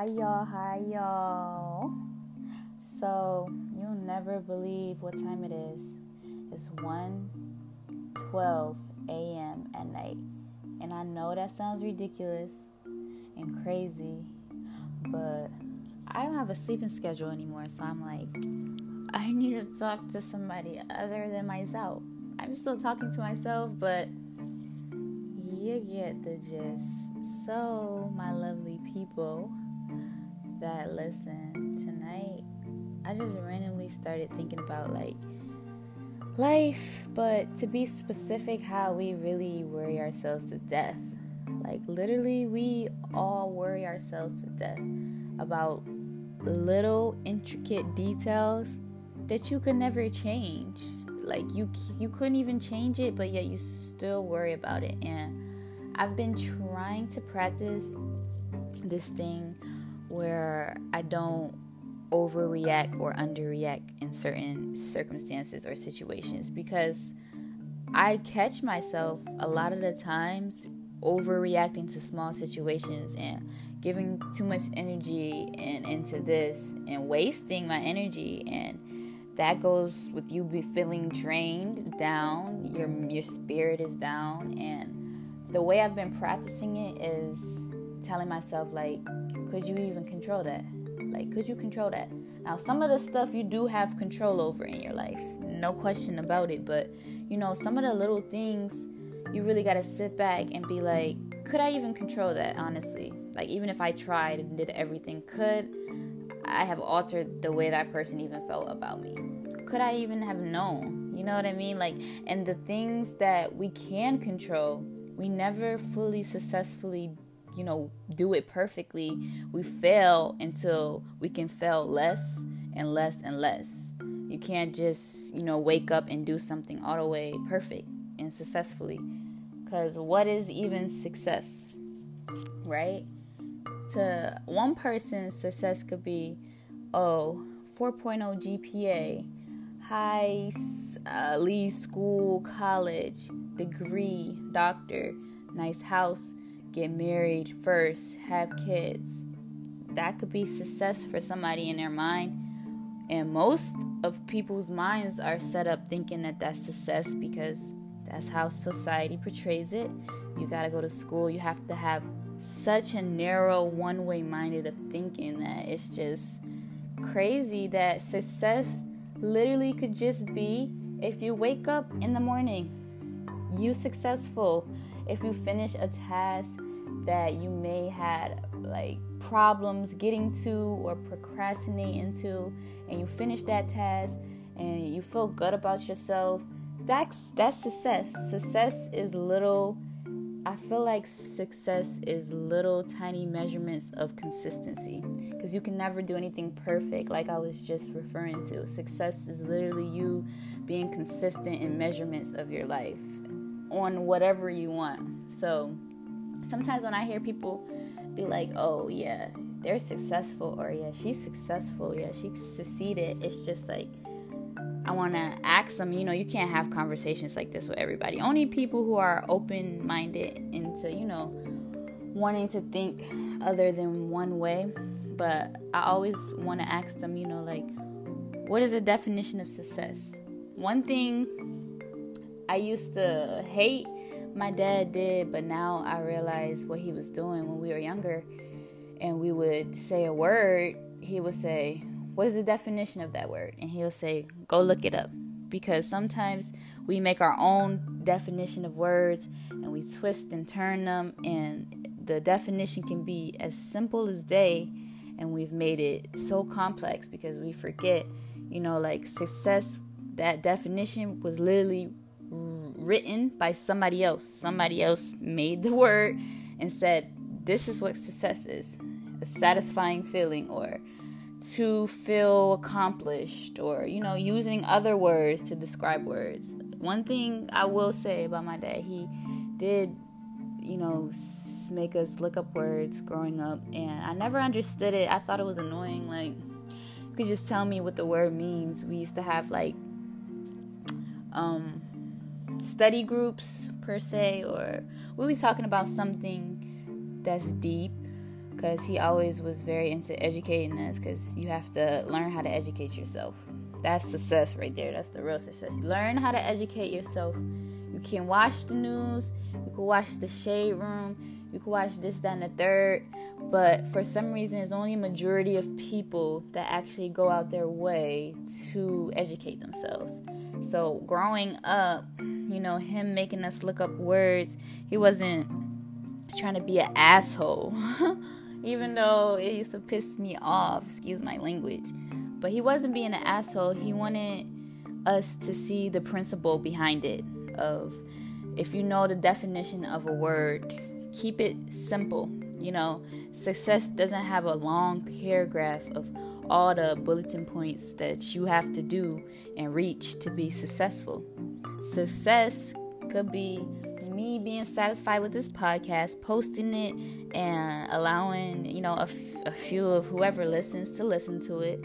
Hi y'all. So you'll never believe what time it is. It's 1:12 a.m. at night. And I know that sounds ridiculous and crazy, but I don't have a sleeping schedule anymore, so I'm like, I need to talk to somebody other than myself. I'm still talking to myself, but you get the gist. So, my lovely people that listen tonight, I just randomly started thinking about life, but to be specific, how we really worry ourselves to death. Literally, we all worry ourselves to death about little intricate details that you could never change. You couldn't even change it, but yet you still worry about it. And I've been trying to practice this thing where I don't overreact or underreact in certain circumstances or situations, because I catch myself a lot of the times overreacting to small situations and giving too much energy into this and wasting my energy, and that goes with you be feeling drained down, your spirit is down. And the way I've been practicing it is telling myself, could you even control that? Could you control that? Now, some of the stuff you do have control over in your life, no question about it. But, some of the little things, you really got to sit back and be like, could I even control that, honestly? Even if I tried and did everything, could I have altered the way that person even felt about me? Could I even have known? You know what I mean? And the things that we can control, we never fully successfully, do it perfectly. We fail until we can fail less and less and less. You can't just, wake up and do something all the way perfect and successfully. Because what is even success, right? To one person, success could be, 4.0 GPA, high leave school, college, degree, doctor, nice house, get married first, have kids. That could be success for somebody in their mind. And most of people's minds are set up thinking that that's success because that's how society portrays it. You gotta go to school. You have to have such a narrow, one-way minded of thinking that it's just crazy that success literally could just be, if you wake up in the morning, you successful. If you finish a task that you may had problems getting to or procrastinating to, and you finish that task and you feel good about yourself, that's success. I feel like success is little tiny measurements of consistency, because you can never do anything perfect, like I was just referring to. Success is literally you being consistent in measurements of your life on whatever you want. So sometimes when I hear people be like, oh yeah, they're successful, or yeah, she's successful, yeah, she succeeded, it's just I want to ask them, you can't have conversations like this with everybody. Only people who are open-minded into, wanting to think other than one way. But I always want to ask them, what is the definition of success? One thing I used to hate my dad did, but now I realize what he was doing when we were younger. And we would say a word, he would say, what is the definition of that word? And he'll say, go look it up. Because sometimes we make our own definition of words and we twist and turn them, and the definition can be as simple as day, and we've made it so complex because we forget, success, that definition was literally written by somebody else. Somebody else made the word and said, this is what success is, a satisfying feeling, or to feel accomplished, or using other words to describe words. One thing I will say about my dad, he did make us look up words growing up, and I never understood it. I thought it was annoying. You could just tell me what the word means. We used to have study groups per se, or we'll be talking about something that's deep, because he always was very into educating us, because you have to learn how to educate yourself. That's success right there. That's the real success. Learn how to educate yourself. You can watch the news. You can watch The Shade Room. You can watch this, that, and the third. But for some reason, it's only a majority of people that actually go out their way to educate themselves. So growing up, you know, him making us look up words, he wasn't trying to be an asshole. Even though it used to piss me off, excuse my language. But he wasn't being an asshole. He wanted us to see the principle behind it of, if you know the definition of a word, keep it simple. You know, success doesn't have a long paragraph of all the bulletin points that you have to do and reach to be successful. Success could be me being satisfied with this podcast, posting it, and allowing, you know, a few of whoever listens to listen to it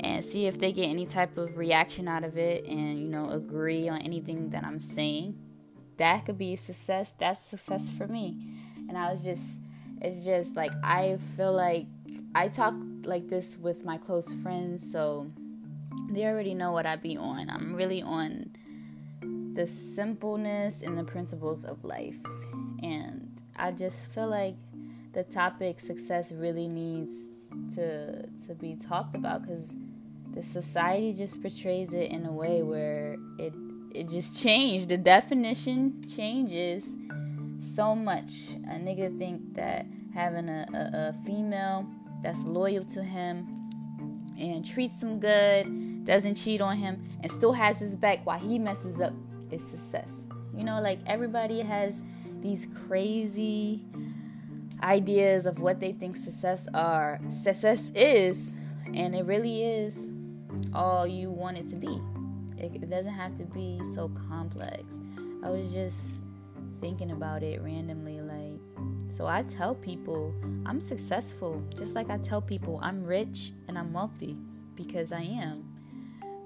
and see if they get any type of reaction out of it and, you know, agree on anything that I'm saying. That could be success. That's success for me. And it's just like, I feel like I talk like this with my close friends, so they already know what I be on. I'm really on the simpleness and the principles of life. And I just feel like the topic success really needs to be talked about, because the society just portrays it in a way where it just changed. The definition changes so much. A nigga think that having a female that's loyal to him and treats him good, doesn't cheat on him, and still has his back while he messes up is success. You know, like, everybody has these crazy ideas of what they think success is, and it really is all you want it to be. It doesn't have to be so complex. I was just thinking about it randomly, like, so I tell people I'm successful, just like I tell people I'm rich and I'm wealthy, because I am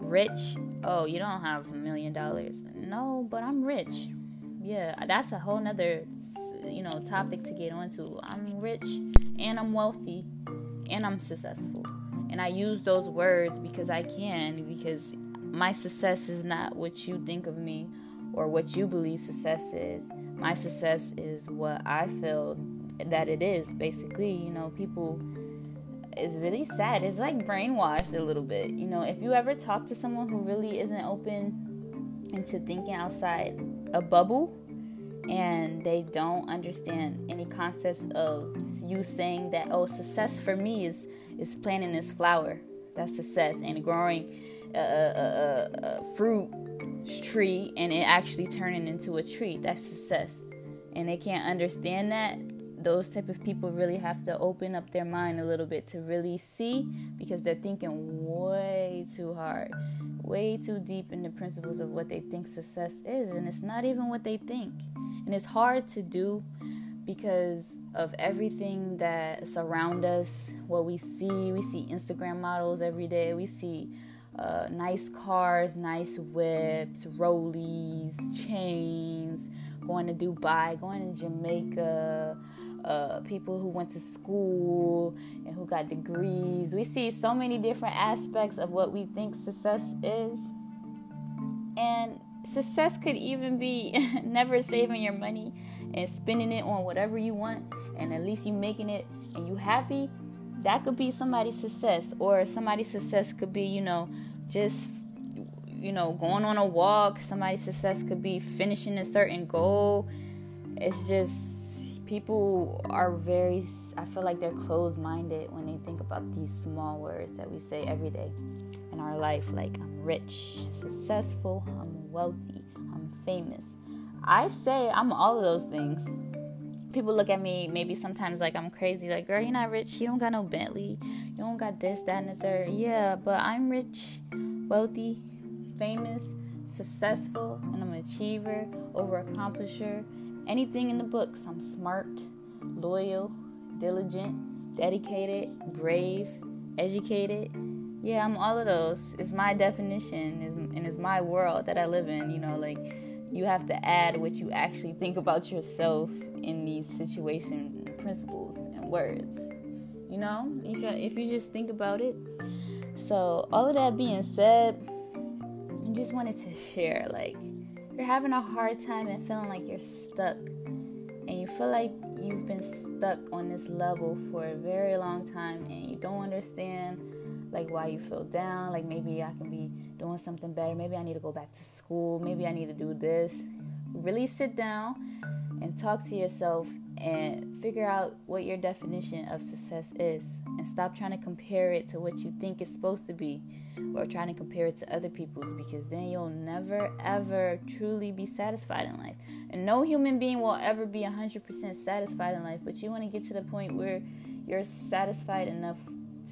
rich. Oh, you don't have $1 million? No, but I'm rich. Yeah, that's a whole nother, you know, topic to get onto. I'm rich and I'm wealthy and I'm successful, and I use those words because I can, because my success is not what you think of me or what you believe success is. My success is what I feel that it is, basically. You know, people, it's really sad. It's like brainwashed a little bit. You know, if you ever talk to someone who really isn't open into thinking outside a bubble, and they don't understand any concepts of you saying that, oh, success for me is planting this flower, that's success, and growing a fruit tree and it actually turning into a tree, that's success. And they can't understand that. Those type of people really have to open up their mind a little bit to really see, because they're thinking way too hard, way too deep in the principles of what they think success is, and it's not even what they think. And it's hard to do because of everything that surrounds us, what we see. We see Instagram models every day. We see nice cars, nice whips, Rollies, chains, going to Dubai, going to Jamaica, people who went to school and who got degrees. We see so many different aspects of what we think success is. And success could even be never saving your money and spending it on whatever you want, and at least you making it and you happy. That could be somebody's success. Or somebody's success could be, you know, just, you know, going on a walk. Somebody's success could be finishing a certain goal. It's just, people are very, I feel like they're closed-minded when they think about these small words that we say every day in our life. Like, I'm rich, successful, I'm wealthy, I'm famous. I say I'm all of those things. People look at me maybe sometimes like I'm crazy. Like, girl, you're not rich. You don't got no Bentley. You don't got this, that, and the third. Yeah, but I'm rich, wealthy, famous, successful, and I'm an achiever, over-accomplisher. Anything in the books. I'm smart, loyal, diligent, dedicated, brave, educated. Yeah, I'm all of those. It's my definition, and it's my world that I live in. You know, like, you have to add what you actually think about yourself in these situation principles and words. you know, if you just think about it. So all of that being said, I just wanted to share, like, if you're having a hard time and feeling like you're stuck, and you feel like you've been stuck on this level for a very long time, and you don't understand, like, why you feel down, like, maybe I can be doing something better, maybe I need to go back to school, maybe I need to do this, really sit down and talk to yourself and figure out what your definition of success is, and stop trying to compare it to what you think it's supposed to be, or trying to compare it to other people's, because then you'll never ever truly be satisfied in life. And no human being will ever be 100% satisfied in life, but you want to get to the point where you're satisfied enough,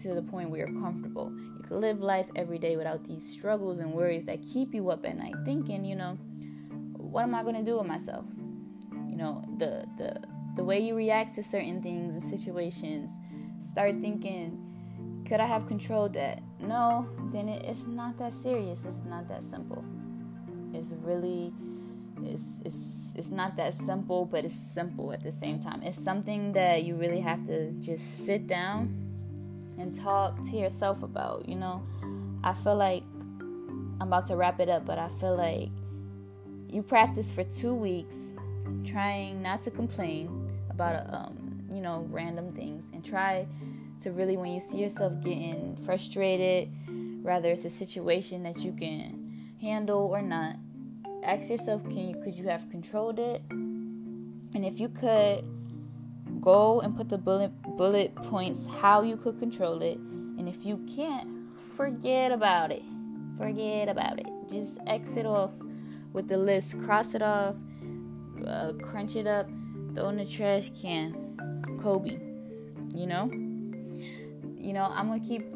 to the point where you're comfortable. You can live life every day without these struggles and worries that keep you up at night thinking, you know, what am I going to do with myself? You know, the way you react to certain things and situations, start thinking, could I have controlled that? No, then it's not that serious. It's not that simple. It's really, it's not that simple, but it's simple at the same time. It's something that you really have to just sit down and talk to yourself about, you know. I feel like I'm about to wrap it up, but I feel like you practice for 2 weeks trying not to complain about, you know, random things, and try to really, when you see yourself getting frustrated, whether it's a situation that you can handle or not, ask yourself, could you have controlled it? And if you could, go and put the bullet points how you could control it. And if you can't, forget about it. Just exit off with the list, cross it off, crunch it up, throw in the trash can. Kobe, you know, I'm gonna keep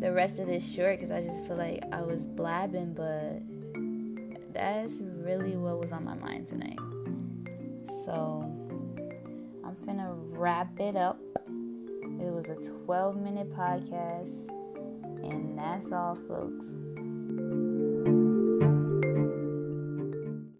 the rest of this short because I just feel like I was blabbing, but that's really what was on my mind tonight. So I'm gonna wrap it up. It was a 12-minute podcast, and that's all, folks.